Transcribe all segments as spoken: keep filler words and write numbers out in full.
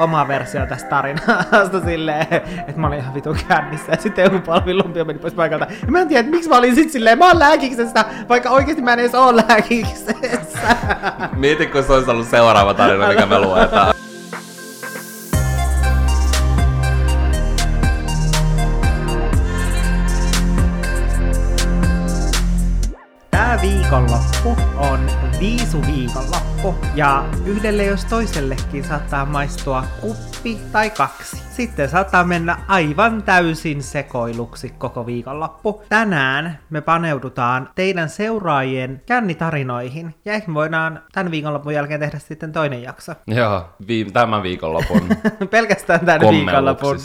oma versio tästä tarinasta silleen, että mä olin ihan vitun kännissä ja sitten joku palvin lumpia meni pois paikalta. Ja mä en tiedä, miksi mä olin sit silleen, mä oon lääkiksessä, vaikka oikeesti mä en edes oo lääkiksessä. Mieti, kun se olisi ollut seuraava tarina, mikä me luetaan. Tää viikonloppu on viisuviikonloppu ja yhdelle jos toisellekin saattaa maistua kuppi tai kaksi. Sitten saattaa mennä aivan täysin sekoiluksi koko viikonloppu. Tänään me paneudutaan teidän seuraajien kännitarinoihin ja ehkä me voidaan tämän viikonlopun jälkeen tehdä sitten toinen jakso. Joo, vi- tämän viikonlopun. Pelkästään tämän viikonlopun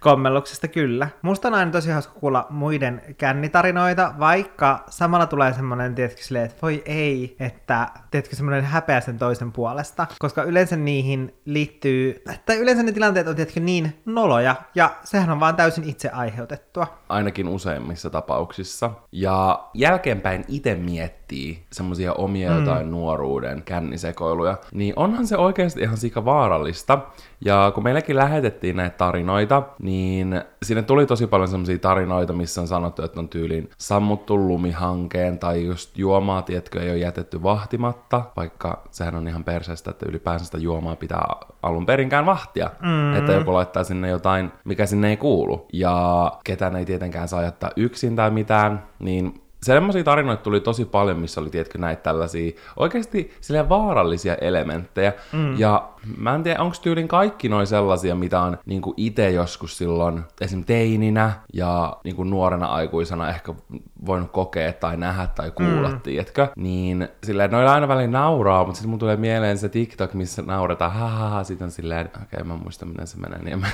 kommelluksista, kyllä. Musta on aina tosi hauska kuulla muiden kännitarinoita, vaikka samalla tulee semmonen tietysti silleen, että voi ei, että tietysti semmonen häpeä sen toisen puolesta, koska yleensä niihin liittyy, tai yleensä ne tilanteet on tietysti niin noloja, ja sehän on vaan täysin itse aiheutettua. Ainakin useimmissa tapauksissa. Ja jälkeenpäin itse miettii semmosia omia mm. jotain nuoruuden kännisekoiluja, niin onhan se oikeasti ihan sika vaarallista. Ja kun meillekin lähetettiin näitä tarinoita, niin sinne tuli tosi paljon semmosia tarinoita, missä on sanottu, että on tyyliin sammuttu lumihankeen, tai just juomaa, tietkö, ei ole jätetty vahtimatta, vaikka sehän on ihan perseestä, että ylipäänsä sitä juomaa pitää alun perinkään vahtia. Mm. Että joku laittaa sinne jotain, mikä sinne ei kuulu. Ja ketään ei tietenkään saa jättää yksin tai mitään, niin sellaisia tarinoita tuli tosi paljon, missä oli, tietkö, näitä tällaisia oikeasti silleen vaarallisia elementtejä. Mm. Ja mä en tiedä, onko tyylin kaikki noi sellaisia, mitä on niinku ite joskus silloin esim. Teininä ja niinku nuorena aikuisena ehkä voinut kokea tai nähdä tai kuulla, mm. tietkö? Niin silleen noilla aina väliin nauraa, mutta sitten mun tulee mieleen se TikTok, missä nauretaan hahaha, sit on silleen, okei okay, mä en muista miten se menee, niin mä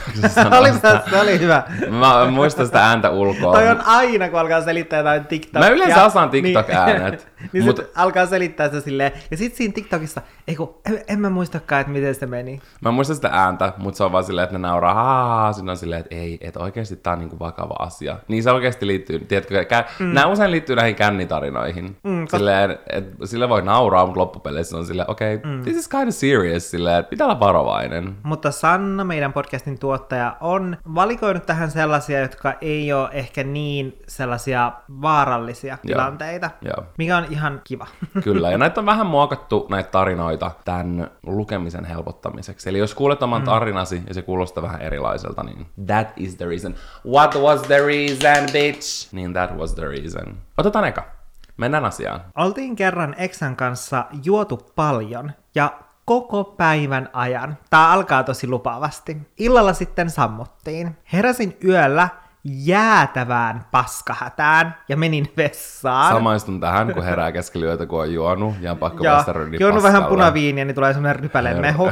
oli sitä, se oli hyvä. Mä muistan sitä ääntä ulkoa. Toi on aina, kun alkaa selittää jotain TikTok. Mä yleensä ja, osaan TikTok-äänet. Niin, niin mut alkaa selittää se silleen, ja sit siinä TikTokissa, ei kun, en, en mä muistakaan, että miten se meni. Mä muistan sitä ääntä, mutta se on vaan silleen, että ne nauraa hahaha, sit on silleen, että ei, että oikeesti tää on niinku vakava asia. Niin se oikeesti liittyy, tiedätkö, kä- mm. Nämä usein liittyy näihin kännitarinoihin. Mm, silleen, et, sille voi nauraa, mutta loppupeleissä on silleen, okei, okay, mm. this is kind of serious, silleen, että pitää olla varovainen. Mutta Sanna, meidän podcastin tuottaja, on valikoinut tähän sellaisia, jotka ei ole ehkä niin sellaisia vaarallisia tilanteita, joo, mikä on ihan kiva. Kyllä, ja näitä on vähän muokattu, näitä tarinoita, tämän lukemisen helpottamiseksi. Eli jos kuulet oman mm. tarinasi ja se kuulostaa vähän erilaiselta, niin that is the reason. What was the reason, bitch? Niin that was the reason. Otetaan eka. Mennään asiaan. Oltiin kerran eksän kanssa juotu paljon ja koko päivän ajan. Tää alkaa tosi lupaavasti. Illalla sitten sammuttiin. Heräsin yöllä jäätävään paskahätään ja menin vessaan. Samaistun tähän, kun herää keskellä yötä, kun on juonut ja on pakko päästä rydin paskalle. Juonut vähän punaviiniä, niin tulee semmonen rypäleen mehu.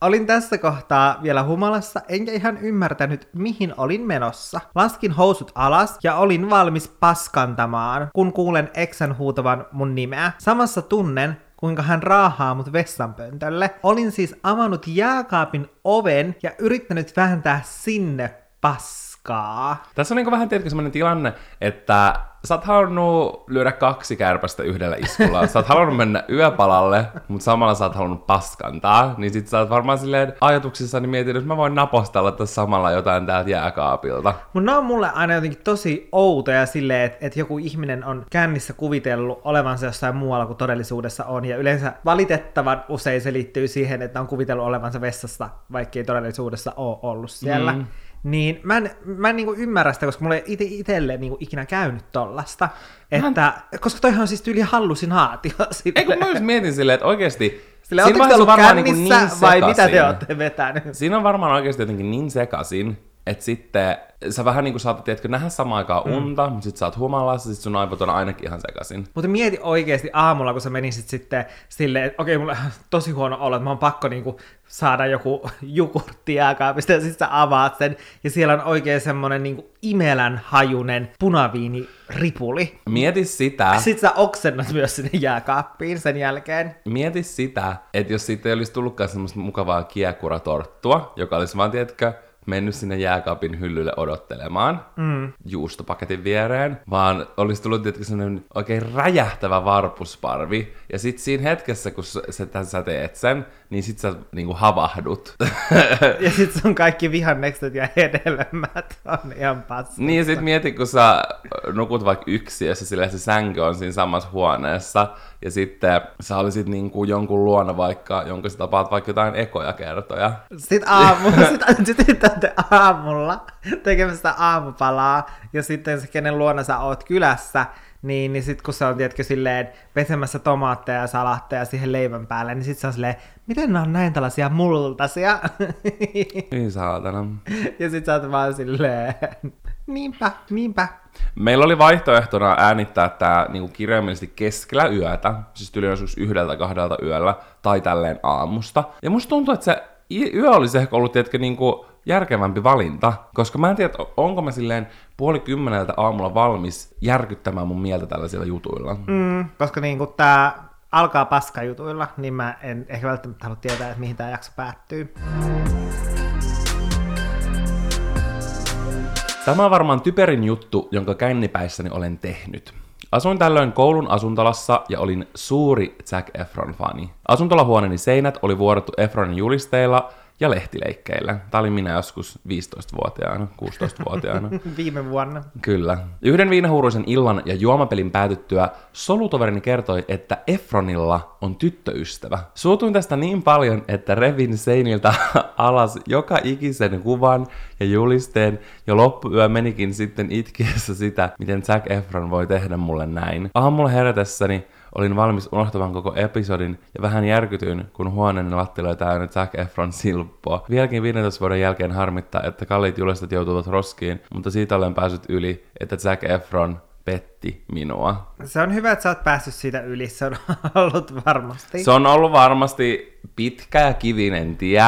Olin tässä kohtaa vielä humalassa, enkä ihan ymmärtänyt, mihin olin menossa. Laskin housut alas ja olin valmis paskantamaan, kun kuulen eksän huutavan mun nimeä. Samassa tunnen, kuinka hän raahaa mut vessanpöntölle. Olin siis avannut jääkaapin oven ja yrittänyt vääntää sinne paskaa. Tässä on niin kuin vähän tietenkin sellainen tilanne, että sä oot halunnut lyödä kaksi kärpästä yhdellä iskulla. Sä oot halunnut mennä yöpalalle, mutta samalla sä oot halunnut paskantaa. Niin sit sä oot varmaan silleen ajatuksissani mietin, että mä voin napostella tässä samalla jotain täältä jääkaapilta. Mut nää on mulle aina jotenkin tosi outoja silleen, että et joku ihminen on kännissä kuvitellut olevansa jossain muualla kuin todellisuudessa on. Ja yleensä valitettavan usein se liittyy siihen, että on kuvitellut olevansa vessassa, vaikka ei todellisuudessa ole ollut siellä. Mm. Niin mä en, mä en niinku ymmärrä sitä, koska mulle ei ite, itelle niinku ikinä käynyt tollasta. Että, en... Koska toihan on siis tyyli hallusinaatio. Eikö mä just mietin silleen, että oikeesti sille, siinä vaiheessa on varmaan niin, niin vai mitä te ootte vetänyt? Siinä on varmaan oikeasti jotenkin niin sekasin, että sitten sä vähän niinku saatat, tiedätkö, nähdä samaan aikaan unta, mm. mutta sit sä oot humalassa, sit sun aivot on ainakin ihan sekasin. Mutta mieti oikeesti aamulla, kun sä menisit sitten silleen, että okei, mulla on tosi huono olo, että mä oon pakko niinku saada joku jogurtti jääkaapista, ja sit sä avaat sen, ja siellä on oikein semmonen niinku imelän hajunen punaviiniripuli. Mieti sitä. Sit sä oksennat myös sinne jääkaappiin sen jälkeen. Mieti sitä, että jos siitä ei olisi tullutkaan semmoista mukavaa kiekuratorttua, joka olisi vaan, tiedätkö, mennyt sinne jääkaapin hyllylle odottelemaan mm. juustopaketin viereen, vaan olisi tullut tietenkin sellainen oikein räjähtävä varpusparvi. Ja sit siinä hetkessä, kun sä, sä teet sen, niin sit sä niinku havahdut. Ja sit sun kaikki vihannekset ja hedelmät on ihan paskasta. Niin ja sit mieti, kun sä nukut vaikka yksiössä, sillä se sänky on siinä samassa huoneessa, ja sitten sä olisit niinku jonkun luona vaikka, jonka sä tapaat vaikka jotain ekoja kertoja. Sit aamulla, sit, sit, sit te aamulla tekemässä aamupalaa, ja sitten se, kenen luona sä oot kylässä, niin, niin sit kun sä oot, tiedätkö, silleen pesemässä tomaatteja ja salaatteja siihen leivän päälle, niin sit sä oot silleen, miten ne on näin tällaisia multasia? Niin saatana. Ja sit sä oot vaan silleen, niinpä, niinpä. Meillä oli vaihtoehtona äänittää tää niinku kirjaimellisesti keskellä yötä, siis tyyli joskus yhdeltä kahdelta yöllä, tai tälleen aamusta. Ja musta tuntuu, että se yö olisi ehkä ollut, tiedätkö, niinku järkevämpi valinta, koska mä en tiedä, onko mä silleen puoli kymmeneltä aamulla valmis järkyttämään mun mieltä tällaisilla jutuilla. Mm, koska niinku tää alkaa paskajutuilla, niin mä en ehkä välttämättä halua tietää, että mihin tää jakso päättyy. Tämä on varmaan typerin juttu, jonka kännipäissäni olen tehnyt. Asuin tällöin koulun asuntolassa ja olin suuri Zac Efron-fani. Asuntolahuoneeni seinät oli vuorattu Efronin julisteilla ja lehtileikkeillä. Tää oli minä joskus viisitoistavuotiaana, kuusitoistavuotiaana. Viime vuonna. Kyllä. Yhden viinahuuruisen illan ja juomapelin päätyttyä solutoverini kertoi, että Efronilla on tyttöystävä. Suutuin tästä niin paljon, että revin seiniltä alas joka ikisen kuvan ja julisteen, ja loppuyö menikin sitten itkiessä sitä, miten Zac Efron voi tehdä mulle näin. Aamulla herätessäni olin valmis unohtamaan koko episodin ja vähän järkytyin, kun huoneeni lattila oli täynnä Zac Efron silppoa. Vieläkin viidentoista vuoden jälkeen harmittaa, että kalliit julistat joutuvat roskiin, mutta siitä olen päässyt yli, että Zac Efron petti minua. Se on hyvä, että sä oot päässyt siitä yli. Se on ollut varmasti. Se on ollut varmasti pitkä ja kivinen tie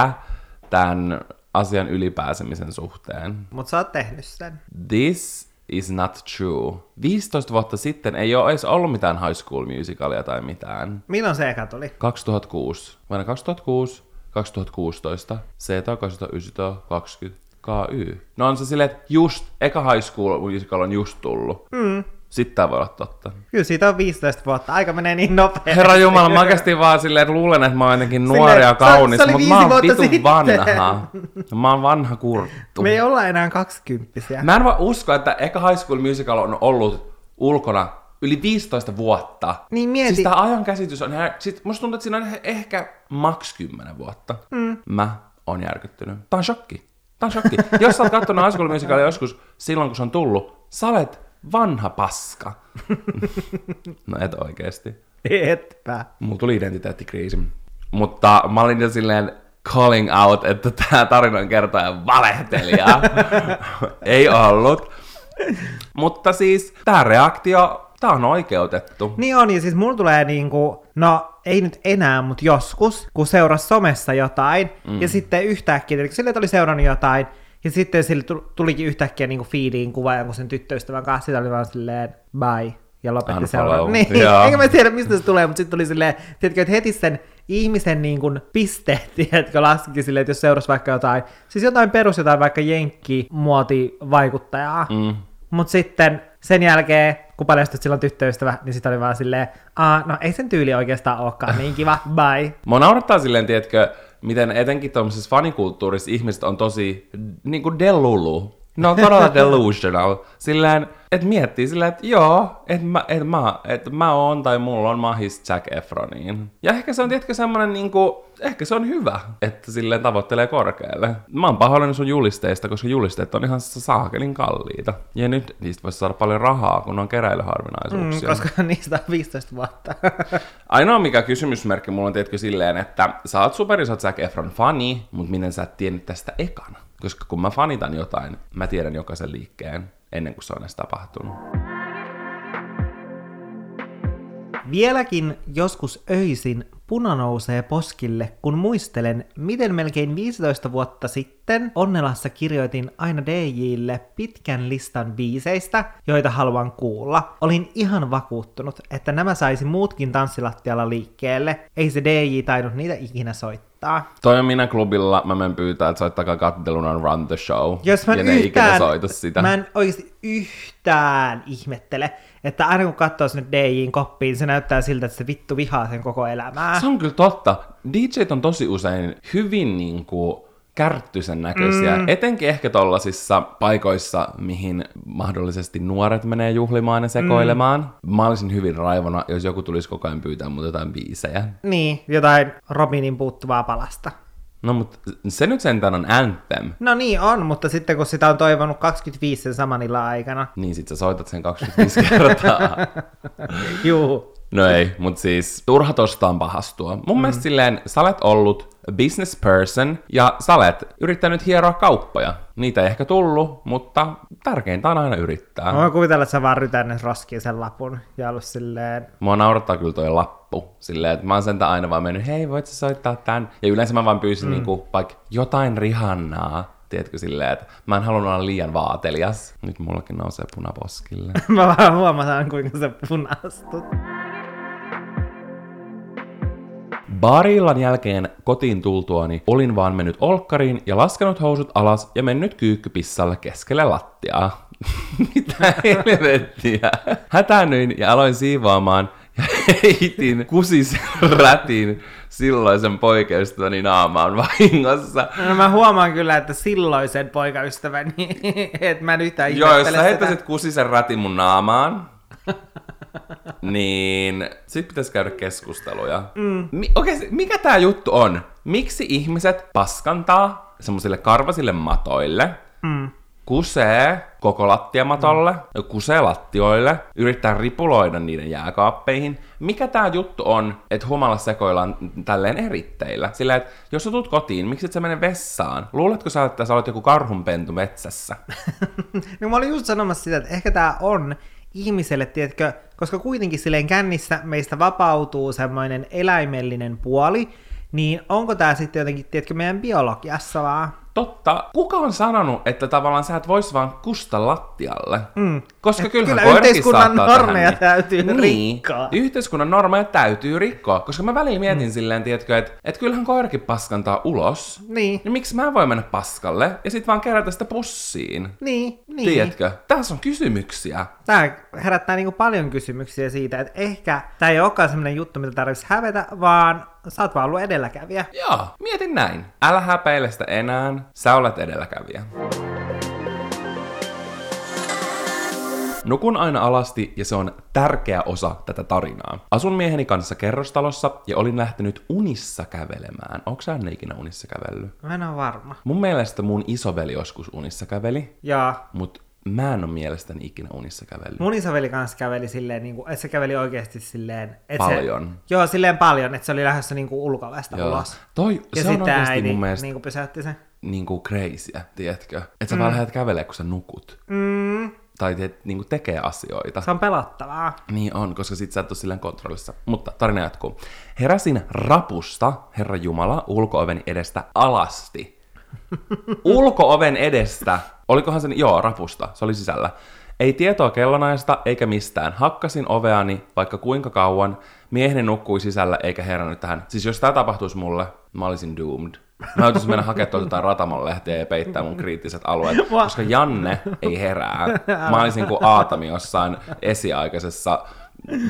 tämän asian ylipääsemisen suhteen. Mutta sä oot tehnyt sen. This is not true. viisitoista vuotta sitten ei ole edes ollut mitään High School Musicalia tai mitään. Milloin se eka tuli? kaksituhattakuusi. Vuonna kaksituhattakuusi, kaksituhattakuusitoista, Seeta, kaksituhattayhdeksäntoista, kaksikymmentä, K Y. No on se silleen, että just eka High School Musical on just tullut. Mm. Sitten tää voi olla totta. Kyllä siitä on viisitoista vuotta, aika menee niin nopeasti. Herra Jumala, mä oikeasti vaan silleen luulen, että mä oon jotenkin nuori ja kaunis, mutta mä oon vitun sitten vanha. Mä oon vanha kurttu. Me ei olla enää kaksikymppisiä. Mä en vaan usko, että eka High School Musical on ollut ulkona yli viisitoista vuotta. Niin mieti. Siis tää ajan käsitys on, sit musta tuntuu, että siinä on ehkä maks kymmenen vuotta. Mm. Mä oon järkyttynyt. Tää on shokki. Tää on shokki. Jos sä oot kattonut High School Musicalia joskus silloin, kun se on tullut, sä olet vanha paska. No et oikeesti. Etpä. Mulla tuli identiteettikriisi. Mutta mä olin jo silleen calling out, että tää tarinan kertoja valehtelija. Ei ollut. Mutta siis tää reaktio, tää on oikeutettu. Niin on, ja siis mulla tulee niinku, no ei nyt enää, mut joskus, kun seurasi somessa jotain, mm. ja sitten yhtäkkiä, eli sille oli seurannut jotain, ja sitten sille tulikin yhtäkkiä niinku feediin kuva jonkun sen tyttöystävän kanssa, sitä oli vaan silleen bye, ja lopetti seuraan. Niin, enkä mä tiedä mistä se tulee, mutta sitten tuli silleen, tiedätkö, että heti sen ihmisen niin kuin piste, tiedätkö, laskikin silleen, että jos seurasi vaikka jotain, siis jotain perus jotain vaikka jenkkimuotivaikuttajaa, mm. mutta sitten sen jälkeen, kun paljastut silloin tyttöystävä, niin sitten oli vaan silleen, aa, no ei sen tyyli oikeastaan olekaan, niin kiva, bye. Mua naurattaa silleen, tiedätkö, miten etenkin tuollaisessa fanikulttuurissa ihmiset on tosi niinku delulu. Ne on todella delusional. Silleen, et miettii silleen, että joo, että mä, et mä, et mä oon tai mulla on mahis Zac Efroniin. Ja ehkä se on tietkö semmonen niinku, ehkä se on hyvä, että silleen tavoittelee korkealle. Mä oon pahoillani sun julisteista, koska julisteet on ihan saakelin kalliita. Ja nyt niistä voisi saada paljon rahaa, kun on keräilyharvinaisuuksia. Mm, koska niistä on viisitoista vuotta. Ainoa mikä kysymysmerkki mulla on tietkö silleen, että sä oot superi, sä oot Zac Efron fani, mut minä sä et tiennyt tästä ekana. Koska kun mä fanitan jotain, mä tiedän jokaisen liikkeen ennen kuin se on edes tapahtunut. Vieläkin joskus öisin Puna nousee poskille, kun muistelen, miten melkein viisitoista vuotta sitten Onnelassa kirjoitin aina D J:lle pitkän listan biiseistä, joita haluan kuulla. Olin ihan vakuuttunut, että nämä saisi muutkin tanssilattialla liikkeelle. Ei se D J tainnut niitä ikinä soittaa. Toi on minä klubilla, mä menen pyytää, että soittakaa kattelunan Run the Show. Jos mä en ja yhtään, sitä. Mä en oikeasti yhtään ihmettele. Että aina kun katsoo sinne D J:n koppiin, se näyttää siltä, että se vittu vihaa sen koko elämää. Se on kyllä totta. D J:t on tosi usein hyvin niinku kärttyisen näköisiä. Mm. Etenkin ehkä tollasissa paikoissa, mihin mahdollisesti nuoret menee juhlimaan ja sekoilemaan. Mm. Mä olisin hyvin raivona, jos joku tulisi koko ajan pyytää mut jotain biisejä. Niin, jotain Robinin puuttuvaa palasta. No mut se nyt sentään on Anthem. No niin on, mutta sitten kun sitä on toivonut kaksikymmentäviisi sen samanilla aikana. Niin sit sä soitat sen kaksikymmentäviisi kertaa. Juu. No ei, mut siis turha tostaan pahastua. Mun mm. mielestä silleen sä olet ollut business person ja sä olet yrittänyt hieroa kauppoja. Niitä ei ehkä tullut, mutta tärkeintä on aina yrittää. Mä voin kuvitella, että sä vaan rytännet roskiin sen lapun ja ollut silleen... Mua naurattaa kyllä toi lappu. Silleen, että mä oon sentään aina vaan mennyt, hei voit sä soittaa tän? Ja yleensä mä vaan pyysin mm. niinku vaikka jotain Rihannaa. Tiedätkö silleen, että mä en halunnut olla liian vaatelias. Nyt mullakin nousee punaposkille. Mä vaan huomataan, kuinka sä punastut. Baariillan jälkeen kotiin tultuani olin vaan mennyt olkkariin ja laskenut housut alas ja mennyt kyykkypissalle keskelle lattiaa. Mitä helvettiä? Hätäännyin ja aloin siivoamaan ja heitin kusisen rätin silloisen poikaystäväni naamaan vahingossa. No mä huomaan kyllä, että silloisen poikaystäväni, että mä en yhtään ihmettele sitä. Joo, jos sä heittäisit kusisen rätin mun naamaan... Niin, sit pitäisi käydä keskusteluja. Mm. Mi- Oikeesti, mikä tää juttu on? Miksi ihmiset paskantaa semmosille karvasille matoille, mm. kusee koko lattiamatolle, mm. kusee lattioille, yrittää ripuloida niiden jääkaappeihin? Mikä tää juttu on, että humalassa sekoillaan tälleen eritteillä? Sillä, että jos sä tulet kotiin, miksi et sä mene vessaan? Luuletko sä, että sä olet joku karhunpentu metsässä? No mä olin just sanomassa sitä, että ehkä tää on... ihmiselle, tiedätkö, koska kuitenkin silleen kännissä meistä vapautuu semmoinen eläimellinen puoli, niin onko tää sitten jotenkin, tiedätkö, meidän biologiassa vaan? Totta. Kuka on sanonut, että tavallaan sä et vois vaan kusta lattialle? Mm. Koska kyllähän kyllä koirakin saattaa tehdä. Yhteiskunnan normeja täytyy niin. rikkoa. Yhteiskunnan normeja täytyy rikkoa, koska mä välillä mietin mm. silleen, tiedätkö, että et kyllähän koirakin paskantaa ulos. Niin. Niin miksi mä voin mennä paskalle ja sit vaan kerätä sitä pussiin? Niin. niin. Tiedätkö? Tässä on kysymyksiä. Tää herättää niinku paljon kysymyksiä siitä, että ehkä tää ei olekaan semmonen juttu, mitä tarvitsisi hävetä, vaan... Sä oot vaan ollut edelläkävijä. Joo, mietin näin. Älä häpeile sitä enää, sä olet edelläkävijä. Nukun aina alasti ja se on tärkeä osa tätä tarinaa. Asun mieheni kanssa kerrostalossa ja olin lähtenyt unissa kävelemään. Onko sä Anne ikinä unissa kävellyt? Mä en oo varma. Mun mielestä mun isoveli joskus unissa käveli. Jaa. Mut mä en ole mielestäni ikinä unissa kävellyt. Mun isoveli kanssa käveli silleen, niin kuin, että se käveli oikeasti silleen... Paljon. Se, joo, silleen paljon, että se oli lähdössä niin kuin ulkovästä ulos. Toi, ja se on oikeasti äiti, mun mielestä... niin kuin pysäytti sen. Niin kuin crazyä, tiedätkö? Että sä mm. vaan lähdet kävelemään, kun sä nukut. Mm. Tai te, niin kuin tekee asioita. Se on pelottavaa. Niin on, koska sit sä et ole silleen kontrollissa. Mutta tarina jatkuu. Heräsin rapusta, Herra Jumala, ulko-oven edestä alasti. Ulko-oven edestä. Olikohan se... Joo, rapusta. Se oli sisällä. Ei tietoa kellonaista eikä mistään. Hakkasin oveani vaikka kuinka kauan. Mieheni nukkui sisällä eikä herännyt tähän. Siis jos tää tapahtuisi mulle, mä olisin doomed. Mä joutuisin mennä hakemaan jotain ratamalle ja peittää mun kriittiset alueet. Koska Janne ei herää. Mä olisin kuin Aatami jossain esiaikaisessa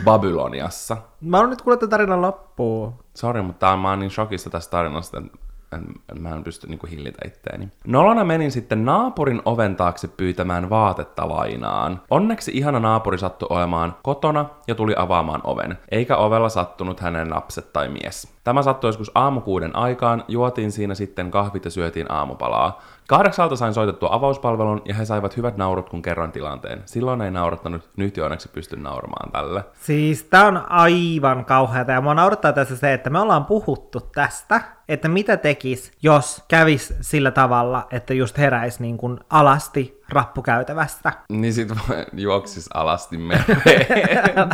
Babyloniassa. Mä oon nyt kuullut tämän tarinan loppuun. Sori, mutta mä oon niin shokissa tästä tarinasta, mä en pysty niinku hillitä itteeni. Nolona menin sitten naapurin oven taakse pyytämään vaatetta lainaan. Onneksi ihana naapuri sattui olemaan kotona ja tuli avaamaan oven, eikä ovella sattunut hänen lapset tai mies. Tämä sattui joskus aamukuuden aikaan, juotiin siinä sitten kahvit ja syötiin aamupalaa. Kahdeksalta sain soitettua avauspalvelun ja he saivat hyvät naurut, kun kerran tilanteen. Silloin ei naurattanut, nyt jo onneksi pystyn nauramaan tälle. Siis tää on aivan kauheata ja mua naurattaa tässä se, että me ollaan puhuttu tästä, että mitä tekis, jos kävis sillä tavalla, että just heräis niin kuin alasti rappukäytävästä. Niin sit juoksis alasti mereen.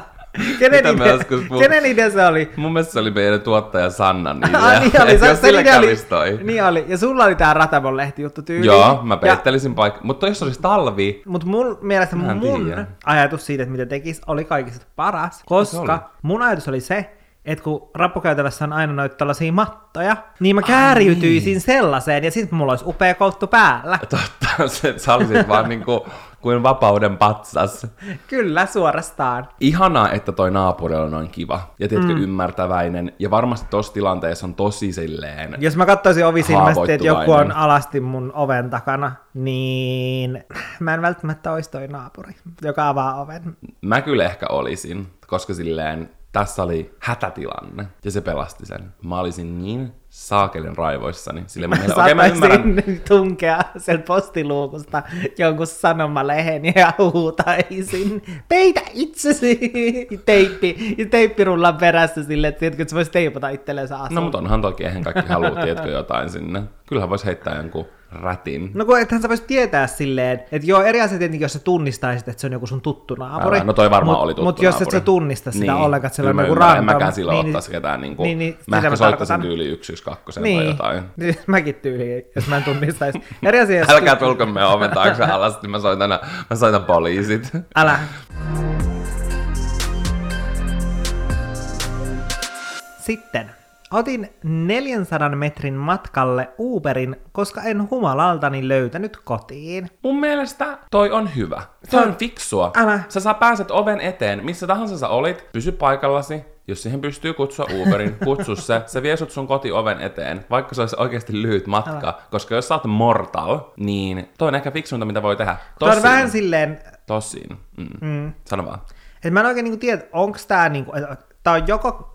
Kenen idea? Kenen idea se oli? Mun mielestä se oli meidän tuottaja Sannan idea. Ah, niin oli, se, se idea oli. Niin oli. Ja sulla oli tää Ratamon lehti juttu tyyli. Joo, mä peittelisin ja... paikkaa. Mutta jos olisi talvi... Mutta mun mielestä mun tiiä. ajatus siitä, että mitä tekis, oli kaikista paras. Koska mun ajatus oli se, että kun rappukäytävässä on aina noita tällaisia mattoja, niin mä kääriytyisin niin. sellaiseen ja sit mulla olisi upea kolttu päällä. Totta, se, sä olisit vaan niinku... kuin vapauden patsas. Kyllä, suorastaan. Ihanaa, että toi naapuri on noin kiva. Ja tiedätkö, mm. ymmärtäväinen. Ja varmasti tossa tilanteessa on tosi silleen... Jos mä katsoisin ovisilmästi, että joku on alasti mun oven takana, niin mä en välttämättä ois toi naapuri, joka avaa oven. Mä kyllä ehkä olisin, koska silleen tässä oli hätätilanne. Ja se pelasti sen. Mä olisin niin... saakelin raivoissani. Sille mä okay, mä ymmärrän. Tunkea sen postiluukusta jonkun sanomalehen ja huutaisin, peitä itsesi teippi, teippirullan perässä sille, että tiedätkö, että se voisi teipata itsellensä asun. No mutta onhan toki, eihän kaikki halua, tiedätkö, jotain sinne. Kyllähän voisi heittää jonkun rätin. No kun ethän sä voisi tietää silleen, että joo, eri asia tietenkin, jos sä tunnistaisit, että se on joku sun tuttu naapuri. No toi varmaan mut, oli tuttu mut naapuri. Mutta jos et sä tunnista sitä niin, ollenkaan, että se on joku random. En mäkään silloin niin, ottaisi ketään. Niin kuin, niin, niin, mä ehkä soittaisin tyyliin yksi, yksi, kakkosen niin. tai jotain. Niin, mäkin tyyliin, jos mä en tunnistaisi. Eri asia, jos... Älkää tulko meidän oven taakse alas, niin mä soitan, mä soitan poliisit. Älä. Sitten. Otin neljänsadan metrin matkalle Uberin, koska en humalaltani löytänyt kotiin. Mun mielestä toi on hyvä. Toi on fiksua. Älä. Sä, sä pääset oven eteen, missä tahansa sä olit, pysy paikallasi. Jos siihen pystyy kutsua Uberin, kutsu se. Se vie sut sun kotioven eteen, vaikka se olisi oikeasti lyhyt matka. Älä. Koska jos sä oot mortal, niin toi on ehkä fiksuinta, mitä voi tehdä. Tosin. Toi on vähän silleen... Tosin. Mm. Mm. Sano vaan. Et mä en oikein niinku tiedä, onks tää niinku... Tää on joko...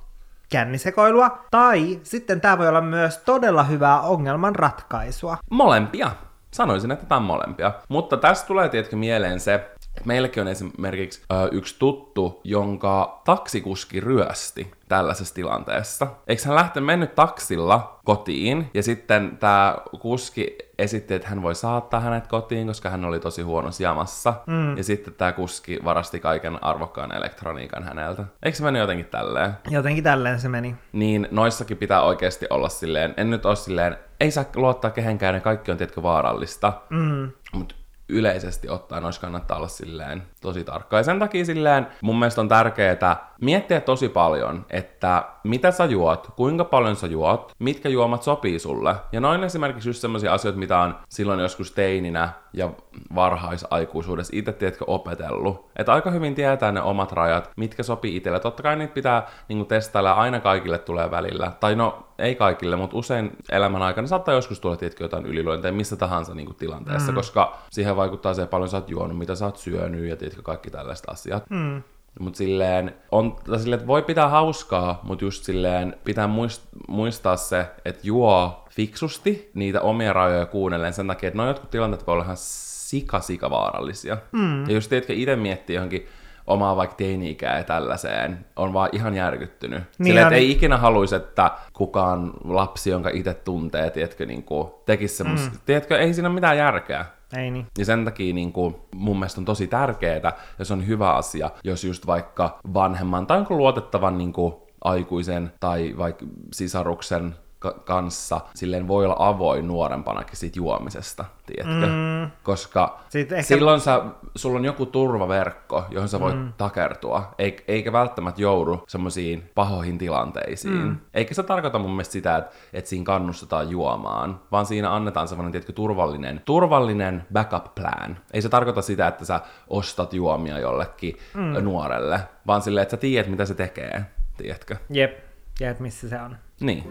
kännisekoilua, tai sitten tää voi olla myös todella hyvää ongelman ratkaisua. Molempia. Sanoisin, että tää on molempia. Mutta tässä tulee tietenkin mieleen se, että meilläkin on esimerkiksi ö, yksi tuttu, jonka taksikuski ryösti tällaisessa tilanteessa. Eikö hän lähtenyt mennyt taksilla kotiin, ja sitten tää kuski esitti, että hän voi saattaa hänet kotiin, koska hän oli tosi huono jamassa. Mm. Ja sitten tää kuski varasti kaiken arvokkaan elektroniikan häneltä. Eikö se meni jotenkin tälleen? Jotenkin tälleen se meni. Niin, noissakin pitää oikeasti olla silleen, en nyt ole silleen, ei saa luottaa kehenkään, ne kaikki on tietkö vaarallista. Mm. Mut yleisesti ottaen olisi kannattaa olla silleen tosi tarkka. Ja sen takia silleen mun mielestä on tärkeää miettiä tosi paljon, että mitä sä juot, kuinka paljon sä juot, mitkä juomat sopii sulle. Ja noin esimerkiksi just semmosia asioita, mitä on silloin joskus teininä ja varhaisaikuisuudessa itse tiedätkö opetellut. Että aika hyvin tietää ne omat rajat, mitkä sopii itselle. Totta kai niitä pitää niinku testailla, aina kaikille tulee välillä. Tai no ei kaikille, mutta usein elämän aikana saattaa joskus tulla tiedätkö jotain ylilyöntiä missä tahansa niinku tilanteessa, mm. koska siihen vaikuttaa se paljon sä oot juonut, mitä sä oot syönyt ja tiedätkö kaikki tällaiset asiat. Mm. Mut silleen, on, silleen, voi pitää hauskaa, mut just silleen pitää muist- muistaa se, että juo fiksusti niitä omia rajoja kuunnellen sen takia, että no jotkut tilanteet voi olla ihan sika-sika vaarallisia. Mm. Ja jos teetkö itse miettii johonkin omaa vaikka teini-ikää ja tällaiseen, on vaan ihan järkyttynyt. Niin silleen, että ei ikinä haluisi, että kukaan lapsi, jonka itse tuntee, tiedätkö, niin kuin, tekisi semmoista. Mm. Tiedätkö, ei siinä ole mitään järkeä. Ei niin. Ja sen takia niin kuin, mun mielestä on tosi tärkeää, ja se on hyvä asia, jos just vaikka vanhemman tai jonkun luotettavan niin kuin, aikuisen tai vaikka sisaruksen k- kanssa silleen voi olla avoin nuorempanakin siitä juomisesta, tiedätkö? Mm. Koska ehkä... silloin sä, sulla on joku turvaverkko, johon sä voit mm. takertua, eikä välttämättä joudu semmoisiin pahoihin tilanteisiin. Mm. Eikä se tarkoita mun mielestä sitä, että, että siinä kannustetaan juomaan, vaan siinä annetaan semmoinen tiedätkö, turvallinen, turvallinen backup plan. Ei se tarkoita sitä, että sä ostat juomia jollekin mm. nuorelle, vaan silleen, että sä tiedät, mitä se tekee, tiedätkö? Jep, tiedät missä se on. Niin.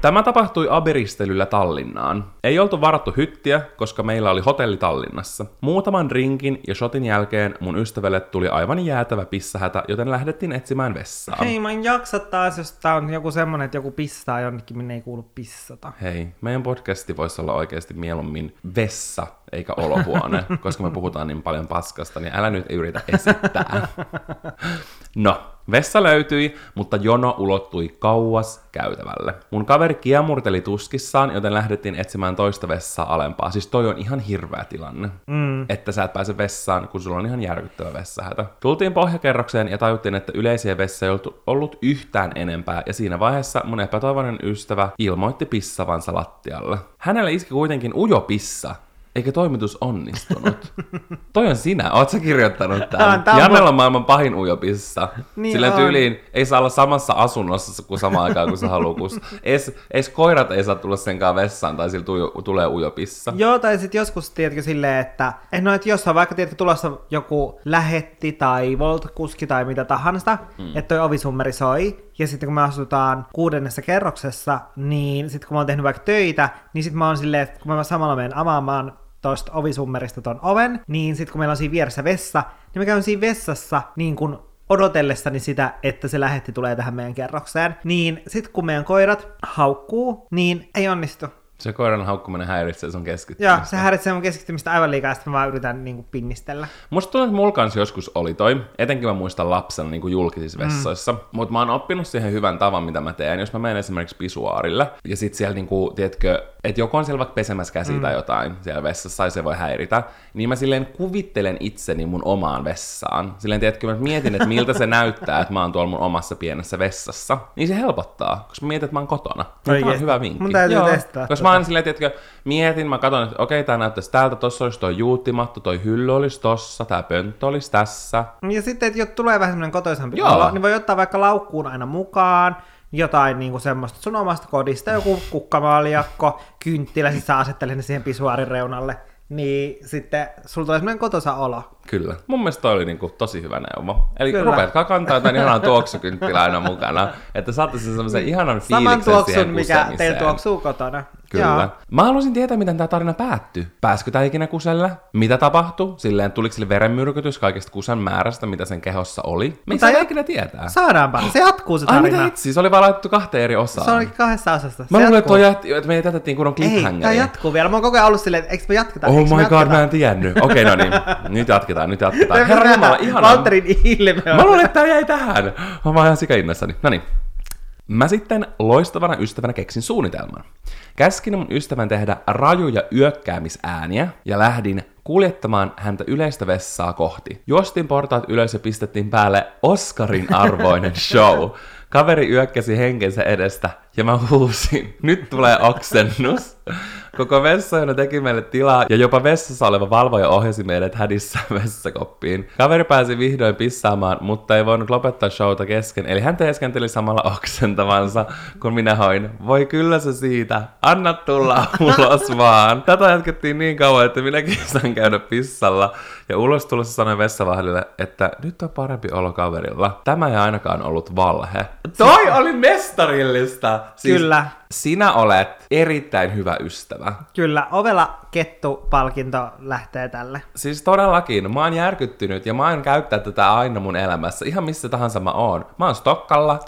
Tämä tapahtui aberistelyllä Tallinnaan. Ei oltu varattu hyttiä, koska meillä oli hotelli Tallinnassa. Muutaman drinkin ja shotin jälkeen mun ystävälle tuli aivan jäätävä pissahätä, joten lähdettiin etsimään vessaa. Hei, mä en jaksa taas, jos tää on joku semmonen, että joku pissaa jonnekin, minne ei kuulu pissata. Hei, meidän podcasti voisi olla oikeasti mieluummin vessa eikä olohuone, koska me puhutaan niin paljon paskasta, niin älä nyt yritä esittää. No, Vessa löytyi, mutta jono ulottui kauas käytävälle. Mun kaveri kiemurteli tuskissaan, joten lähdettiin etsimään toista vessaa alempaa. Siis toi on ihan hirveä tilanne, mm. että sä et pääse vessaan, kun sulla on ihan järkyttävä vessahätä. Tultiin pohjakerrokseen ja tajuttiin, että yleisiä vessoja ei ollut yhtään enempää, ja siinä vaiheessa mun epätoivoinen ystävä ilmoitti pissavansa lattialle. Hänelle iski kuitenkin ujo pissa. Eikä toimitus onnistunut. Toi on sinä, oot sä kirjoittanut tämän? Jannella on maailman pahin ujopissa. Niin silleen on. Tyyliin ei saa olla samassa asunnossa kuin samaan aikaan, kun sä halukus. Ees, ees koirat ei saa tulla senkaan vessaan, tai sillä tuju, tulee ujopissa. Joo, tai sit joskus, tiedätkö, silleen, että no, et jossain vaikka, tiedätkö, tulossa joku lähetti tai voltkuski tai mitä tahansa, mm. että toi ovisummeri soi. Ja sitten kun me asutaan kuudennessa kerroksessa, niin sitten kun mä oon tehnyt vaikka töitä, niin sitten mä oon silleen, että kun mä samalla menen avaamaan tosta ovisummerista ton oven, niin sitten kun meillä on siinä vieressä vessa, niin mä käyn siinä vessassa niin kun odotellessani sitä, että se lähetti tulee tähän meidän kerrokseen. Niin sitten kun meidän koirat haukkuu, niin ei onnistu. Se koiran haukkuminen häiritsee sun keskittymistä. Joo, se häiritsee mun keskittymistä aivan liikaa, että mä vaan yritän niin kuin pinnistellä. Musta tuntuu, että mulla kanssa joskus oli toi, etenkin mä muistan lapsena niin kuin julkisissa vessoissa, mm. mutta mä oon oppinut siihen hyvän tavan, mitä mä teen, jos mä menen esimerkiksi pisuaarille, ja sit siellä niin kuin, tiedätkö, että joku on siellä vaikka pesemässä käsiä mm. tai jotain siellä vessassa, ja se voi häiritä, niin mä silleen kuvittelen itseni mun omaan vessaan. Silleen, tiedätkö, mä mietin, että miltä se näyttää, että mä oon tuolla mun omassa pienessä vessassa, niin se helpottaa, koska mä mietin, että mä oon kotona. Tämä on hyvä vinkki. Mun täytyy testaa. Koska mä aina silleen, tiedätkö, mietin, mä katson, että okei, tää näyttäisi täältä, tossa olisi toi juuttimattu, toi hylly olisi tossa, tää pönttö olisi tässä. Ja sitten, että jos tulee vähän semmoinen kotoisampi olo, niin voi ottaa vaikka laukkuun aina mukaan, jotain niinku semmoista sun omasta kodista, joku kukkamaaljakko, kynttilä, sit sä asettelet ne siihen pisuaarin reunalle, niin sitten sulla tulee semmoinen kotoisa olo. Kyllä. Mun mielestä toi oli niinku tosi hyvä neuvo. Eli kyllä, rupeatkaa kantaa jotain ihanaa tuoksukynttilä aina mukana, että saatte sen semmoisen ihanan fiiliksen saman tuoksun, mikä teillä tuoksuu kotona. Kyllä. Joo. Mä haluaisin tietää, miten tää tarina päättyi. Pääskö tää ikinä kuselle? Mitä tapahtui? Silleen, tuliko sille verenmyrkytys kaikesta kusen määrästä, mitä sen kehossa oli? Me ei saa ikinä tietää. Saadaanpa. Se jatkuu se tarina. Ai mitä itse? Se oli vaan laitettu kahteen eri osaan. Se oli kahdessa osassa. Mä luulen, että, jät... että me ei jätettiin kunnon cliffhangeria. Ei, tää jatkuu vielä. Mä oon koko ajan ollut silleen, että eikö me jatketaan? Oh my god, jatketaan? Mä en tiennyt. Okei, okay, no niin. Nyt jatketaan, nyt jatketaan. Herra Jumala, ihanaa. Valterin ilme on. Mä luulen, että tää jäi tähän. Mä oon ihan sikainnoissani. No niin. Mä sitten loistavana ystävänä keksin suunnitelman. Käskin mun ystävän tehdä rajuja yökkäämisääniä ja lähdin kuljettamaan häntä yleistä vessaa kohti. Juostin portaat ylös ja pistettiin päälle Oscarin arvoinen show. Kaveri yökkäsi henkensä edestä ja mä huusin, nyt tulee oksennus. Koko vessajona teki meille tilaa ja jopa vessassa oleva valvoja ohjasi meidät hädissään vessakoppiin. Kaveri pääsi vihdoin pissaamaan, mutta ei voinut lopettaa showta kesken, eli hän teeskenteli samalla oksentavansa, kun minä hoin. Voi kyllä se siitä, anna tulla ulos vaan. Tätä jatkettiin niin kauan, että minäkin saan käydä pissalla. Ja ulos tulossa sanoi vessavahdille, että nyt on parempi olo kaverilla. Tämä ei ainakaan ollut valhe. Toi oli mestarillista! Siis kyllä. Sinä olet erittäin hyvä ystävä. Kyllä, ovela kettu-palkinto lähtee tälle. Siis todellakin, mä oon järkyttynyt ja mä oon käyttää tätä aina mun elämässä. Ihan missä tahansa mä oon. Mä oon Stokkalla,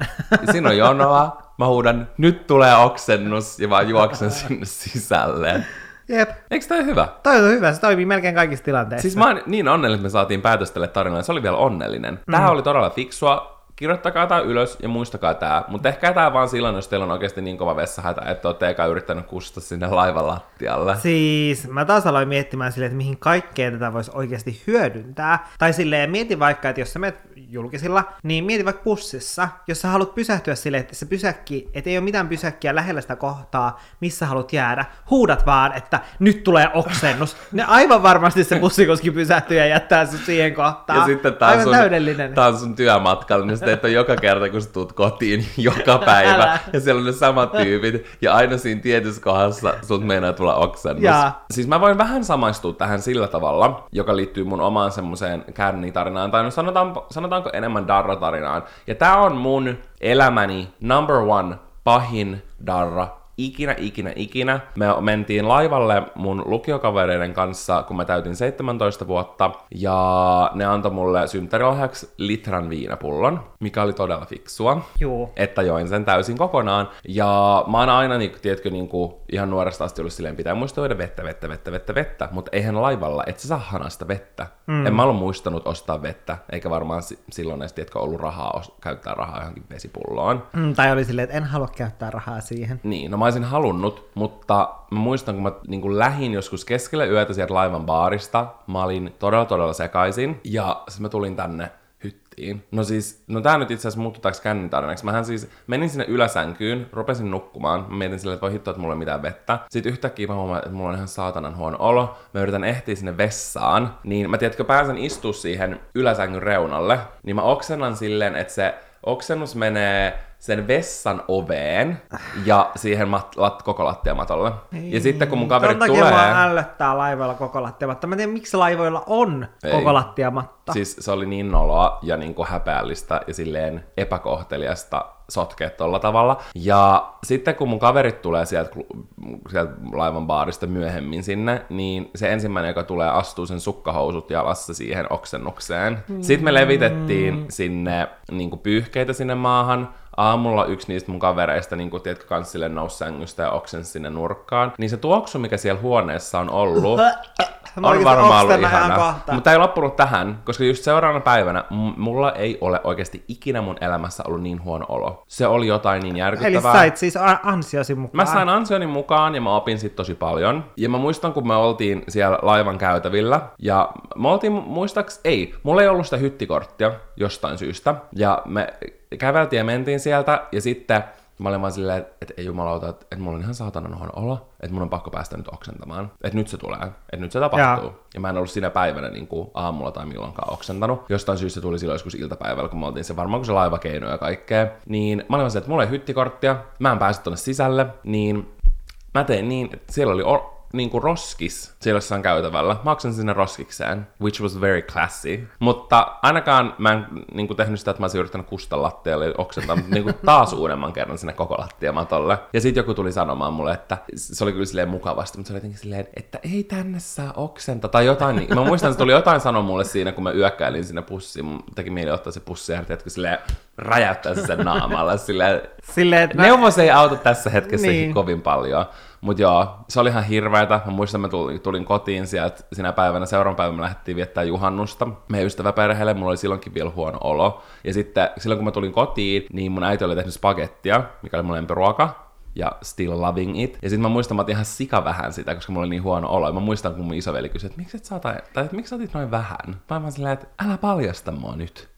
siinä on jonoa, mä huudan, nyt tulee oksennus ja mä juoksen sinne sisälle. Jep. Eikö toi hyvä? Toi on hyvä, se toimii melkein kaikissa tilanteissa. Siis mä oon niin onnellinen, että me saatiin päätös tälle tarinalle, se oli vielä onnellinen. Tää mm. oli todella fiksua. Kirjoittakaa tää ylös ja muistakaa tää, mutta tehkää tää vaan silloin, jos teillä on oikeesti niin kova vessahätä, että ootte eikä yrittänyt kusta sinne laivan lattialle. Siis mä taas aloin miettimään silleen, että mihin kaikkeen tätä voisi oikeesti hyödyntää. Tai silleen mieti vaikka, että jos sä menet julkisilla, niin mieti vaikka bussissa, jos sä haluat pysähtyä silleen, että se pysäkki, et ei oo mitään pysäkkiä lähellä sitä kohtaa, missä haluat jäädä. Huudat vaan, että nyt tulee oksennus. Ne aivan varmasti se bussikuski pysähtyy ja jättää sut siihen kohtaan. Ja sitten tää on sun, tää on sun työmatkalla, niin että joka kerta, kun sä tuut kotiin, joka päivä, älä, ja siellä on ne samat tyypit, ja aina siinä tietyssä kohdassa sut meinaa tulla oksennus. Jaa. Siis mä voin vähän samaistua tähän sillä tavalla, joka liittyy mun omaan semmoiseen kärnitarinaan, tai no sanotaanko, sanotaanko enemmän darratarinaan. Ja tää on mun elämäni number one pahin darra ikinä, ikinä, ikinä. Me mentiin laivalle mun lukiokavereiden kanssa, kun mä täytin seitsemäntoista vuotta, ja ne antoi mulle synttärilahjaksi litran viinapullon, mikä oli todella fiksua. Joo. Että join sen täysin kokonaan. Ja mä oon aina, niin, tiedätkö, niin kuin ihan nuoresta asti ollut silleen, pitää muistoida vettä, vettä, vettä, vettä, vettä, mutta eihän laivalla, et sä saa hanasta vettä. Mm. En mä ollut muistanut ostaa vettä, eikä varmaan silloin edes, tiedätkö, ollut rahaa os- käyttää rahaa johonkin vesipulloon. Mm, tai oli silleen, että en halua käyttää rahaa siihen. Niin, no mä olisin halunnut, mutta mä muistan, kun mä niin kuin lähin joskus keskellä yötä sieltä laivan baarista, mä olin todella todella sekaisin, ja sitten mä tulin tänne hyttiin. No siis, no tää nyt itse asiassa muuttui täksi kännitarinaksi. Mähän siis menin sinne yläsänkyyn, rupesin nukkumaan, mä mietin silleen, että voi hittoa, että mulla ei mitään vettä. Sitten yhtäkkiä mä huomaan, että mulla on ihan saatanan huono olo, mä yritän ehtiä sinne vessaan, niin mä tiedätkö, pääsen istua siihen yläsängyn reunalle, niin mä oksennan silleen, että se oksennus menee sen vessan oveen ja siihen mat- lat- koko lattiamatolle. Ei, ja sitten kun mun kaveri tulee... Tämän takia vaan ällöttää laivoilla koko lattiamatta. Mä en tiedä, miksi laivoilla on ei. Koko lattiamatta. Siis se oli niin noloa ja niin kuin häpeällistä ja silleen epäkohteliasta sotkea tolla tavalla. Ja sitten kun mun kaverit tulee sieltä, sieltä laivan baarista myöhemmin sinne, niin se ensimmäinen, joka tulee, astuu sen sukkahousut jalassa siihen oksennukseen. Mm. Sitten me levitettiin sinne niin kuin pyyhkeitä sinne maahan. Aamulla yksi niistä mun kavereista, niin kun tiedätkö, kans sille nousi sängystä ja oksensi sinne nurkkaan. Niin se tuoksu, mikä siellä huoneessa on ollut, on varmaan ollut ihana. Mutta ei loppunut tähän, koska just seuraavana päivänä m- mulla ei ole oikeasti ikinä mun elämässä ollut niin huono olo. Se oli jotain niin järkyttävää. Eli sait siis ansiosi mukaan. Mä sain ansioni mukaan ja mä opin sit tosi paljon. Ja mä muistan, kun me oltiin siellä laivan käytävillä. Ja me oltiin muistaks... Ei, mulla ei ollut sitä hyttikorttia jostain syystä. Ja me... Käveltiin ja mentiin sieltä, ja sitten mä olin vaan silleen, että, että ei jumalauta, että, että mulla on ihan saatanan huono olo, että mun on pakko päästä nyt oksentamaan. Että nyt se tulee, että nyt se tapahtuu. Jaa. Ja mä en ollut siinä päivänä niin kuin aamulla tai milloinkaan oksentanut. Jostain syystä tuli silloin joskus iltapäivällä, kun me oltiin se varmaan, kun se laivakeino ja kaikkea. Niin mä olin vaan silleen, että mulla ei hyttikorttia, mä en pääse tonne sisälle, niin mä tein niin, että siellä oli... O- niinku roskis siellä jossain käytävällä. Mä oksen sinne roskikseen, which was very classy. Mutta ainakaan mä en niinku tehnyt sitä, että mä olisin yrittänyt kustan lattialle ja oksentaa niinku taas uudemman kerran sinne koko lattiamatolle. Ja sit joku tuli sanomaan mulle, että se oli kyllä silleen mukavasti, mutta se oli jotenkin silleen, että ei tänne saa oksenta tai jotain. Mä muistan, että se tuli jotain sanoa mulle siinä, kun mä yökkäilin sinne pussiin. Mun teki mieli ottaa se pussi ja tiedätkö silleen räjäyttäisi sen naamalla. Silleen, silleen että neuvos ei auta tässä hetkessä niin. Kovin paljon. Mut joo, se oli ihan hirveetä. Mä muistan, mä tulin, tulin kotiin sieltä sinä päivänä. Seuraavan päivänä me lähdettiin viettää juhannusta meidän ystäväperheelle. Mulla oli silloinkin vielä huono olo. Ja sitten silloin, kun mä tulin kotiin, niin mun äiti oli tehnyt spagettia, mikä oli mun lempiruoka. Ja still loving it. Ja sit mä muistan, mä otin ihan sika vähän sitä, koska mulla oli niin huono olo. Ja mä muistan, kun mun isoveli kysyi, että miksi et sä otat, tai että miksi otit noin vähän? Mä vaan silleen, että älä paljasta mua nyt.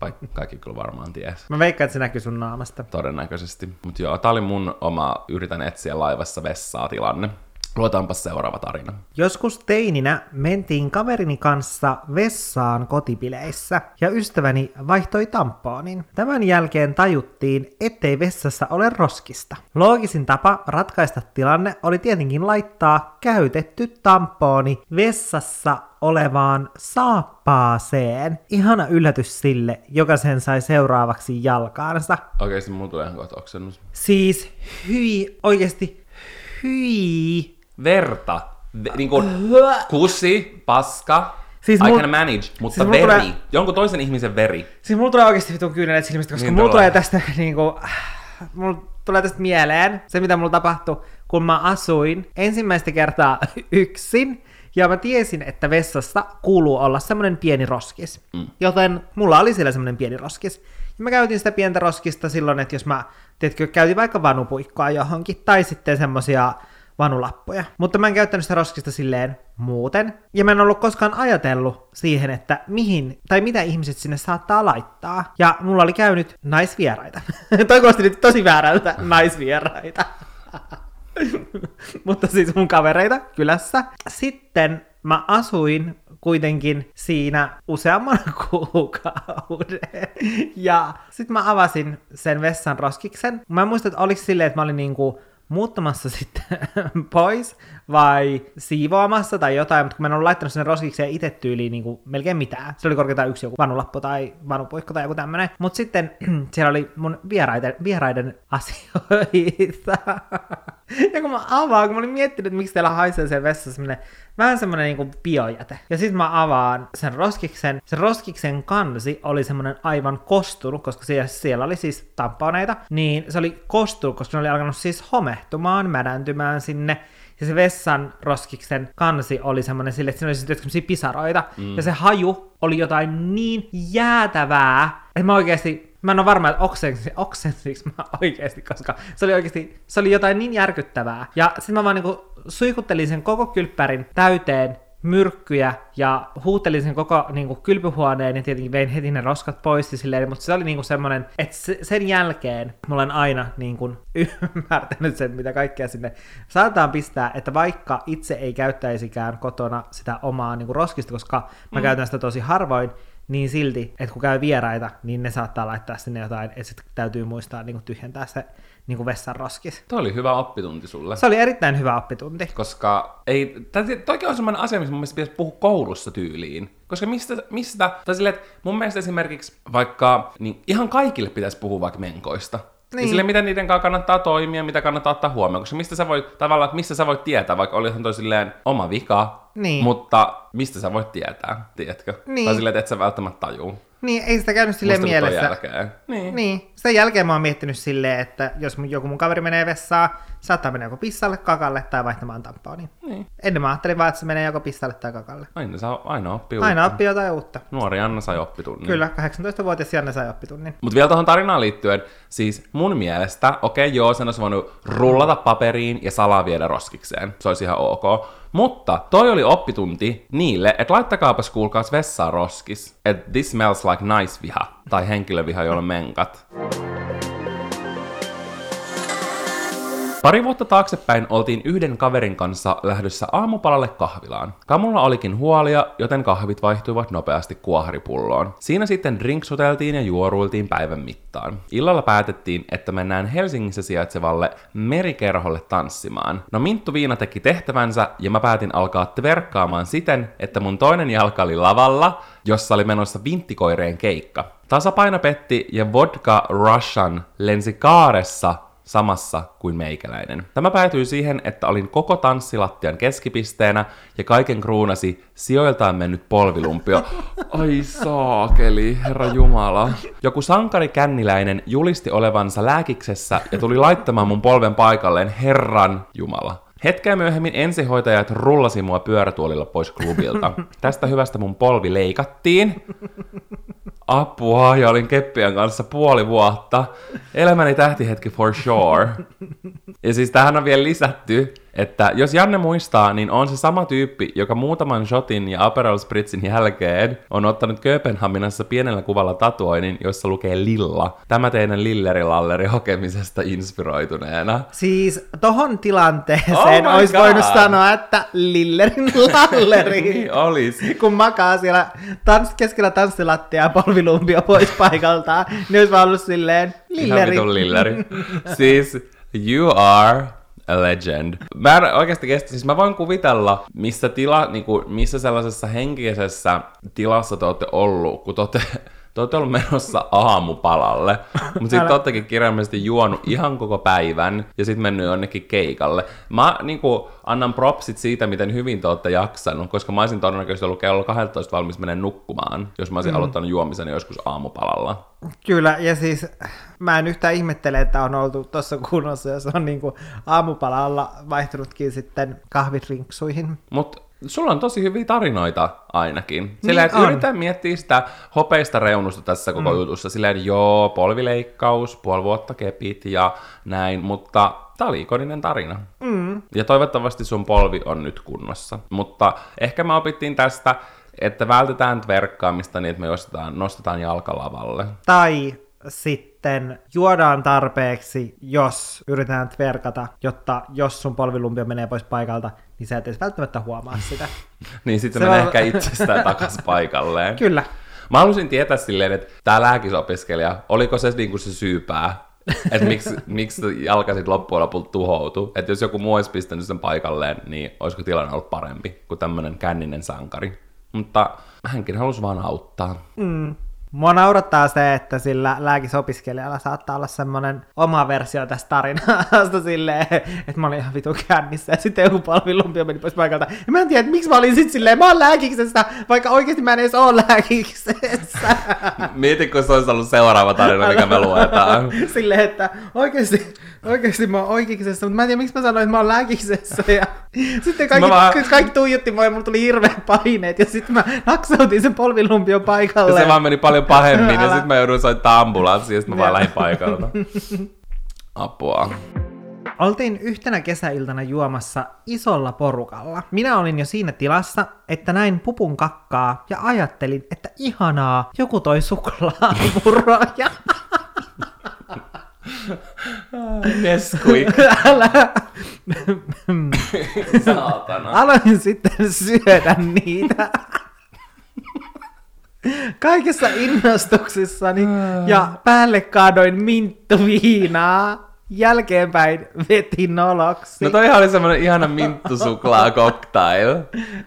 Vaikka kaikki kyllä varmaan ties. Mä veikkaan, että se näkyy sun naamasta. Todennäköisesti. Mut joo, tää oli mun oma yritän etsiä laivassa vessaa tilanne. Luotaanpa seuraava tarina. Joskus teininä mentiin kaverini kanssa vessaan kotipileissä, ja ystäväni vaihtoi tampoonin. Tämän jälkeen tajuttiin, ettei vessassa ole roskista. Loogisin tapa ratkaista tilanne oli tietenkin laittaa käytetty tampooni vessassa olevaan saappaaseen. Ihana yllätys sille, joka sen sai seuraavaksi jalkaansa. Oikeesti mun tulee ihan kohta oksennus. Siis hyi, oikeesti hyi. Verta. Ve, niin kuin kusi, paska, siis I mul... can manage, mutta siis veri. Tulee... Jonkun toisen ihmisen veri. Siis mulla tulee oikeasti vitun kyynelet silmistä, koska niin mulla tulee tästä niinku... Mulla tulee tästä mieleen se, mitä mulla tapahtui, kun mä asuin ensimmäistä kertaa yksin. Ja mä tiesin, että vessassa kuuluu olla semmonen pieni roskis. Mm. Joten mulla oli siellä semmonen pieni roskis. Ja mä käytin sitä pientä roskista silloin, että jos mä, tiedätkö, käytin vaikka vanupuikkoa johonkin, tai sitten semmosia vanulappuja. Mutta mä en käyttänyt sitä roskista silleen muuten. Ja mä en ollut koskaan ajatellut siihen, että mihin, tai mitä ihmiset sinne saattaa laittaa. Ja mulla oli käynyt naisvieraita. Toi kuulosti nyt tosi väärältä, naisvieraita. Mutta siis mun kavereita kylässä. Sitten mä asuin kuitenkin siinä useamman kuukauden. Ja sit mä avasin sen vessan roskiksen. Mä en muista, että oliko silleen, että mä olin niinku muuttamassa sitten pois vai siivoamassa tai jotain, mutta kun mä en ollut laittanut sinne roskikseen itse tyyliin niin melkein mitään. Se oli korkeintaan yksi joku vanulappo tai vanupuikko tai joku tämmönen. Mutta sitten siellä oli mun vieraiden, vieraiden asioita. Ja kun mä avaan, kun mä olin miettinyt, että miksi teillä haisee siellä vessassa semmonen, vähän semmonen niinku biojäte. Ja sit mä avaan sen roskiksen. Sen roskiksen kansi oli semmonen aivan kostunut, koska siellä, siellä oli siis tamponeita. Niin se oli kostunut, koska ne oli alkanut siis homehtumaan, mädäntymään sinne. Ja se vessan roskiksen kansi oli semmonen silleen, että siinä oli sitten semmosia pisaroita. Mm. Ja se haju oli jotain niin jäätävää, että mä oikeesti... Mä en ole varma, että oksensi, oksensiksi mä oikeesti, koska se oli oikeesti, se oli jotain niin järkyttävää. Ja sit mä vaan niinku suikuttelin sen koko kylppärin täyteen myrkkyjä ja huutelin sen koko niinku kylpyhuoneen ja tietenkin vein heti ne roskat pois ja silleen, mutta se oli niinku semmonen, että se, sen jälkeen mä olen aina niinku ymmärtänyt sen, mitä kaikkea sinne saataan pistää, että vaikka itse ei käyttäisikään kotona sitä omaa niinku roskista, koska mä mm. käytän sitä tosi harvoin, niin silti, että kun käy vieraita, niin ne saattaa laittaa sinne jotain, että sitten täytyy muistaa niin kuin tyhjentää se niin kuin vessan roskis. Tuo oli hyvä oppitunti sulle. Se oli erittäin hyvä oppitunti. Koska ei, toki on semmoinen asia, missä mun mielestä pitäisi puhua koulussa tyyliin. Koska mistä, mistä tai silleen, että mun mielestä esimerkiksi vaikka, niin ihan kaikille pitäisi puhua vaikka menkoista. Niin. Ja silleen, miten niiden kanssa kannattaa toimia, mitä kannattaa ottaa huomioon. Koska mistä sä voit, tavallaan, mistä sä voit tietää, vaikka olihan toi silleen oma vika, niin. Mutta mistä sä voit tietää, tiedätkö? Niin. Tai silleen, että et sä välttämättä tajuu. Niin, ei sitä käynyt silleen mielessä. Jälkeen. Niin. niin. Sen jälkeen mä oon miettinyt silleen, että jos joku mun kaveri menee vessaan, saattaa mennä joko pissalle, kakalle tai vaihtamaan tampooniin. Niin. Ennen mä ajattelin vaan, että se menee joko pissalle tai kakalle. Aina, saa, aina oppii uutta. Aina oppii jotain uutta. Nuori Anna sai oppitunnin. Kyllä, kahdeksantoistavuotias Anna sai oppitunnin. Mutta vielä tuohon tarinaan liittyen, siis mun mielestä, okei okay, joo, sen olisi voinut rullata paperiin ja salaa viedä roskikseen. Se olisi ihan ok. Mutta toi oli oppitunti niille, että laittakaapas kuulkaas vessaa roskis. Että this smells like naisviha. Nice tai henkilöviha, jolla menkat. Pari vuotta taaksepäin oltiin yhden kaverin kanssa lähdössä aamupalalle kahvilaan. Kamulla olikin huolia, joten kahvit vaihtuivat nopeasti kuoharipulloon. Siinä sitten drinksuteltiin ja juoruiltiin päivän mittaan. Illalla päätettiin, että mennään Helsingissä sijaitsevalle merikerholle tanssimaan. No Minttu Viina teki tehtävänsä ja mä päätin alkaa tverkkaamaan siten, että mun toinen jalka oli lavalla, jossa oli menossa vinttikoireen keikka. Tasapaino petti ja Vodka Russian lensi kaaressa samassa kuin meikäläinen. Tämä päätyi siihen, että olin koko tanssilattian keskipisteenä ja kaiken kruunasi sijoiltaan mennyt polvilumpio. Ai saakeli, herra jumala. Joku sankari känniläinen julisti olevansa lääkiksessä ja tuli laittamaan mun polven paikalleen, herran jumala. Hetkeä myöhemmin ensihoitajat rullasi mua pyörätuolilla pois klubilta. Tästä hyvästä mun polvi leikattiin. Apua, ja olin keppien kanssa puoli vuotta. Elämäni tähtihetki for sure. Ja siis tähän on vielä lisätty, että jos Janne muistaa, niin on se sama tyyppi, joka muutaman shotin ja Aperol Spritzin jälkeen on ottanut Kööpenhaminassa pienellä kuvalla tatuoinnin, jossa lukee Lilla. Tämä teidän lillerilalleri hokemisesta inspiroituneena. Siis tohon tilanteeseen oh olisi God. voinut sanoa, että lillerin lalleri. Niin olisi. Kun makaa siellä tans- keskellä tanssilattia ja polvilumpio pois paikaltaan, niin olisi vaan ollut silleen lilleri. Ihan vitun lilleri. Siis you are... a legend. Mä en oikeasti kestä, siis mä voin kuvitella, missä, tila, niin kuin, missä sellaisessa henkisessä tilassa te olette ollut, kun te olette, te olette ollut menossa aamupalalle, mutta sitten te olettekin kirjaimellisesti juonut ihan koko päivän ja sitten mennyt jonnekin keikalle. Mä niin kuin, annan propsit siitä, miten hyvin te olette jaksanut, koska mä olisin todennäköisesti ollut kello kaksitoista valmis menen nukkumaan, jos mä olisin mm. aloittanut juomisen joskus aamupalalla. Kyllä, ja siis mä en yhtään ihmettele, että on oltu tuossa kunnossa, jos on niinku aamupalalla vaihtunutkin sitten kahvitrinksuihin. Mut sulla on tosi hyviä tarinoita ainakin. Sillä niin että yritän miettiä sitä hopeista reunusta tässä koko mm. jutussa. Silleen joo, polvileikkaus, puoli vuotta kepit ja näin, mutta... Tämä oli ikoninen tarina. Mm. Ja toivottavasti sun polvi on nyt kunnossa. Mutta ehkä me opittiin tästä, että vältetään tverkkaamista niin, että me nostetaan, nostetaan jalkalavalle. Tai sitten juodaan tarpeeksi, jos yritetään tverkata, jotta jos sun polvilumpio menee pois paikalta, niin sä et edes välttämättä huomaa sitä. Niin sitten se menee on... ehkä itsestään takas paikalleen. Kyllä. Mä halusin tietää silleen, että tää lääkisopiskelija, oliko se niinku se syypää? Että miksi, miksi jalka sitten loppujen lopulta tuhoutui. Että jos joku muu olisi pistänyt sen paikalleen, niin olisiko tilanne ollut parempi kuin tämmöinen känninen sankari. Mutta hänkin halusi vaan auttaa. Mm. Mua naurattaa se, että sillä lääkisopiskelijalla saattaa olla semmoinen oma versio tästä tarinasta silleen, että mä olin ihan vitun kännissä ja sitten joku palvilumpio meni pois paikalta. Ja mä en tiedä, miksi mä olin sit silleen, mä oon lääkiksessä, vaikka oikeesti mä en edes oo lääkiksessä. Mietin, kun se olisi ollut seuraava tarina, mikä me luetaan. Silleen, että oikeesti, oikeesti mä oon oikeiksessa, mutta mä en tiedä, miksi mä sanoin, että mä oon lääkiksessä. Ja sitten kaikki, vaan... kaikki tuijutti mua ja mulla tuli hirveät paineet ja sitten mä naksautin sen palvilumpion paikalle. Ja se vaan meni paljon pahemmin, älä. Ja sit mä joudun soittaa ambulanssia, ja sit mä vaan lähdin paikalta. Apua. Oltiin yhtenä kesäiltana juomassa isolla porukalla. Minä olin jo siinä tilassa, että näin pupun kakkaa, ja ajattelin, että ihanaa, joku toi suklaapuroja. Nesquik. Älä. Saatana. Aloin sitten syödä niitä. Kaikessa innostuksissani ja päälle kaadoin minttuviinaa, jälkeenpäin vetin noloksi. No toihan oli semmoinen ihana minttusuklaakoktail.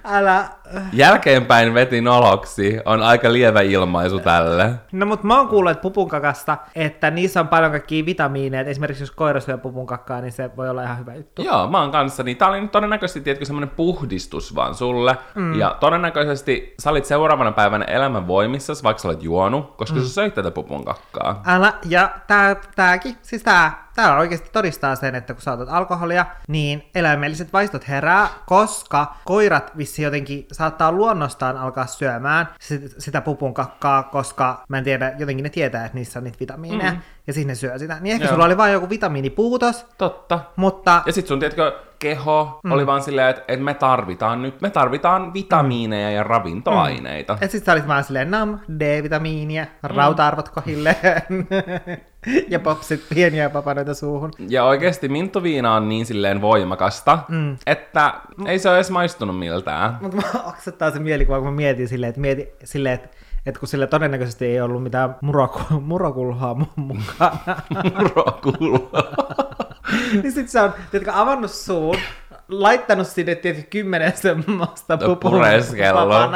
Älä... Jälkeenpäin vetin oloksi on aika lievä ilmaisu tälle. No mut mä oon kuullut että pupunkakasta, että niissä on paljon kaikkia vitamiineja. Esimerkiksi jos koira syö pupunkakkaa, niin se voi olla ihan hyvä juttu. Joo, mä oon kanssa. Niin tää oli nyt todennäköisesti tietkö semmonen puhdistus vaan sulle. Mm. Ja todennäköisesti sä olit seuraavana päivänä elämän voimissas, vaikka sä olet juonut, koska mm. sä söit tätä pupunkakkaa. Älä, ja tää, tääkin, siis tää, tää oikeesti todistaa sen, että kun sä otat alkoholia, niin eläimelliset vaistot herää, koska koirat vissi jotenkin... saattaa luonnostaan alkaa syömään sitä pupun kakkaa, koska mä en tiedä, jotenkin ne tietää, että niissä on niitä vitamiineja, mm. ja siis ne syö sitä. Niin ehkä joo. Sulla oli vain joku vitamiinipuutos. Totta. Mutta... Ja sit sun, tiedätkö, keho mm. oli vaan silleen, että, että me tarvitaan nyt, me tarvitaan vitamiineja mm. ja ravintoaineita. Mm. Ja sit sä olit vaan silleen, nam, D-vitamiinia, rauta-arvot kohilleen. Ja popsit pieniä papanoita suuhun. Ja oikeesti minttuviina on niin silleen voimakasta, mm. että ei se ole edes maistunut miltään. Mutta mä oksettaa se mielikuva, kun mä mietin silleen, että mietin silleen, että et kun sillä todennäköisesti ei ollut mitään muroku- murokulhaa mun mukana. Murokulhaa. Niin sit sä on tietenkin avannut suun, laittanut sinne tietenkin kymmenen semmoista pupureskelloa.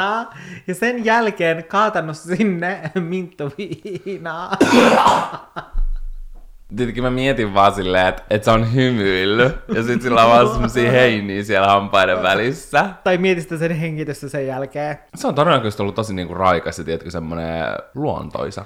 Ja sen jälkeen kaatanut sinne minttuviinaa. Tietenkin mä mietin vaan silleen, että et se on hymyillyt. Ja sit sillä on vaan semmosia heiniä siellä hampaiden välissä. Tai mietistä sen hengitystä sen jälkeen. Se on todennäköisesti ollut tosi niinku raikas ja tietenkin semmonen luontoisa.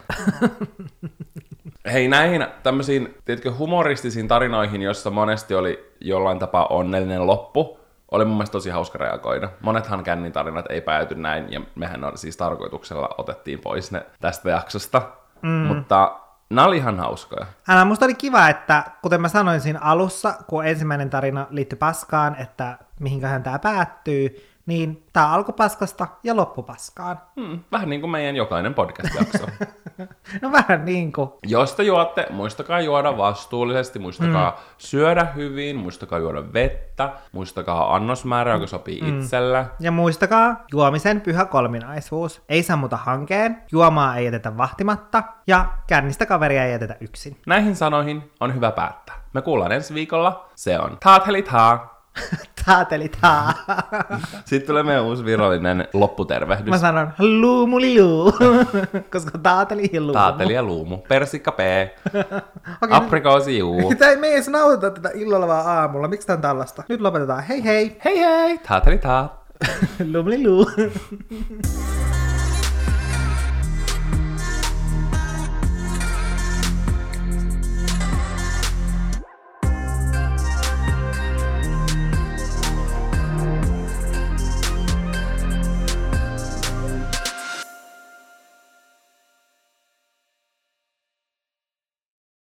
Hei, näihin tämmöisiin, tiedätkö, humoristisiin tarinoihin, jossa monesti oli jollain tapaa onnellinen loppu, oli mun mielestä tosi hauska reagoida. Monethan kännin tarinat ei pääty näin, ja mehän on siis tarkoituksella otettiin pois ne tästä jaksosta. Mm. Mutta nämä oli ihan hauskoja. Älä, musta oli kiva, että kuten mä sanoin siinä alussa, kun ensimmäinen tarina liittyi paskaan, että mihinköhän tää päättyy, niin tää alkoi paskasta ja loppu paskaan. Hmm, vähän niin kuin meidän jokainen podcast-jakso. No vähän niin kuin. Jos te juotte, muistakaa juoda vastuullisesti, muistakaa mm. syödä hyvin, muistakaa juoda vettä, muistakaa annosmäärä, joka sopii mm. itsellä. Ja muistakaa juomisen pyhä kolminaisuus. Ei sammuta hankeen, juomaa ei jätetä vahtimatta ja kännistä kaveria ei jätetä yksin. Näihin sanoihin on hyvä päättää. Me kuullaan ensi viikolla. Se on Taateli Taa. Taateli taa. Sitten tulee meidän uusi virallinen lopputervehdys. Mä sanon luumulilu, koska taateli ja luumu. Taateli ja luumu. Persikka P. Okay, aprikoosi juu. Tää ei me edes nautita tätä illalla vaan aamulla. Miksi tää on tällaista? Nyt lopetetaan. Hei hei. Hei hei. Taateli taa. Luumulilu.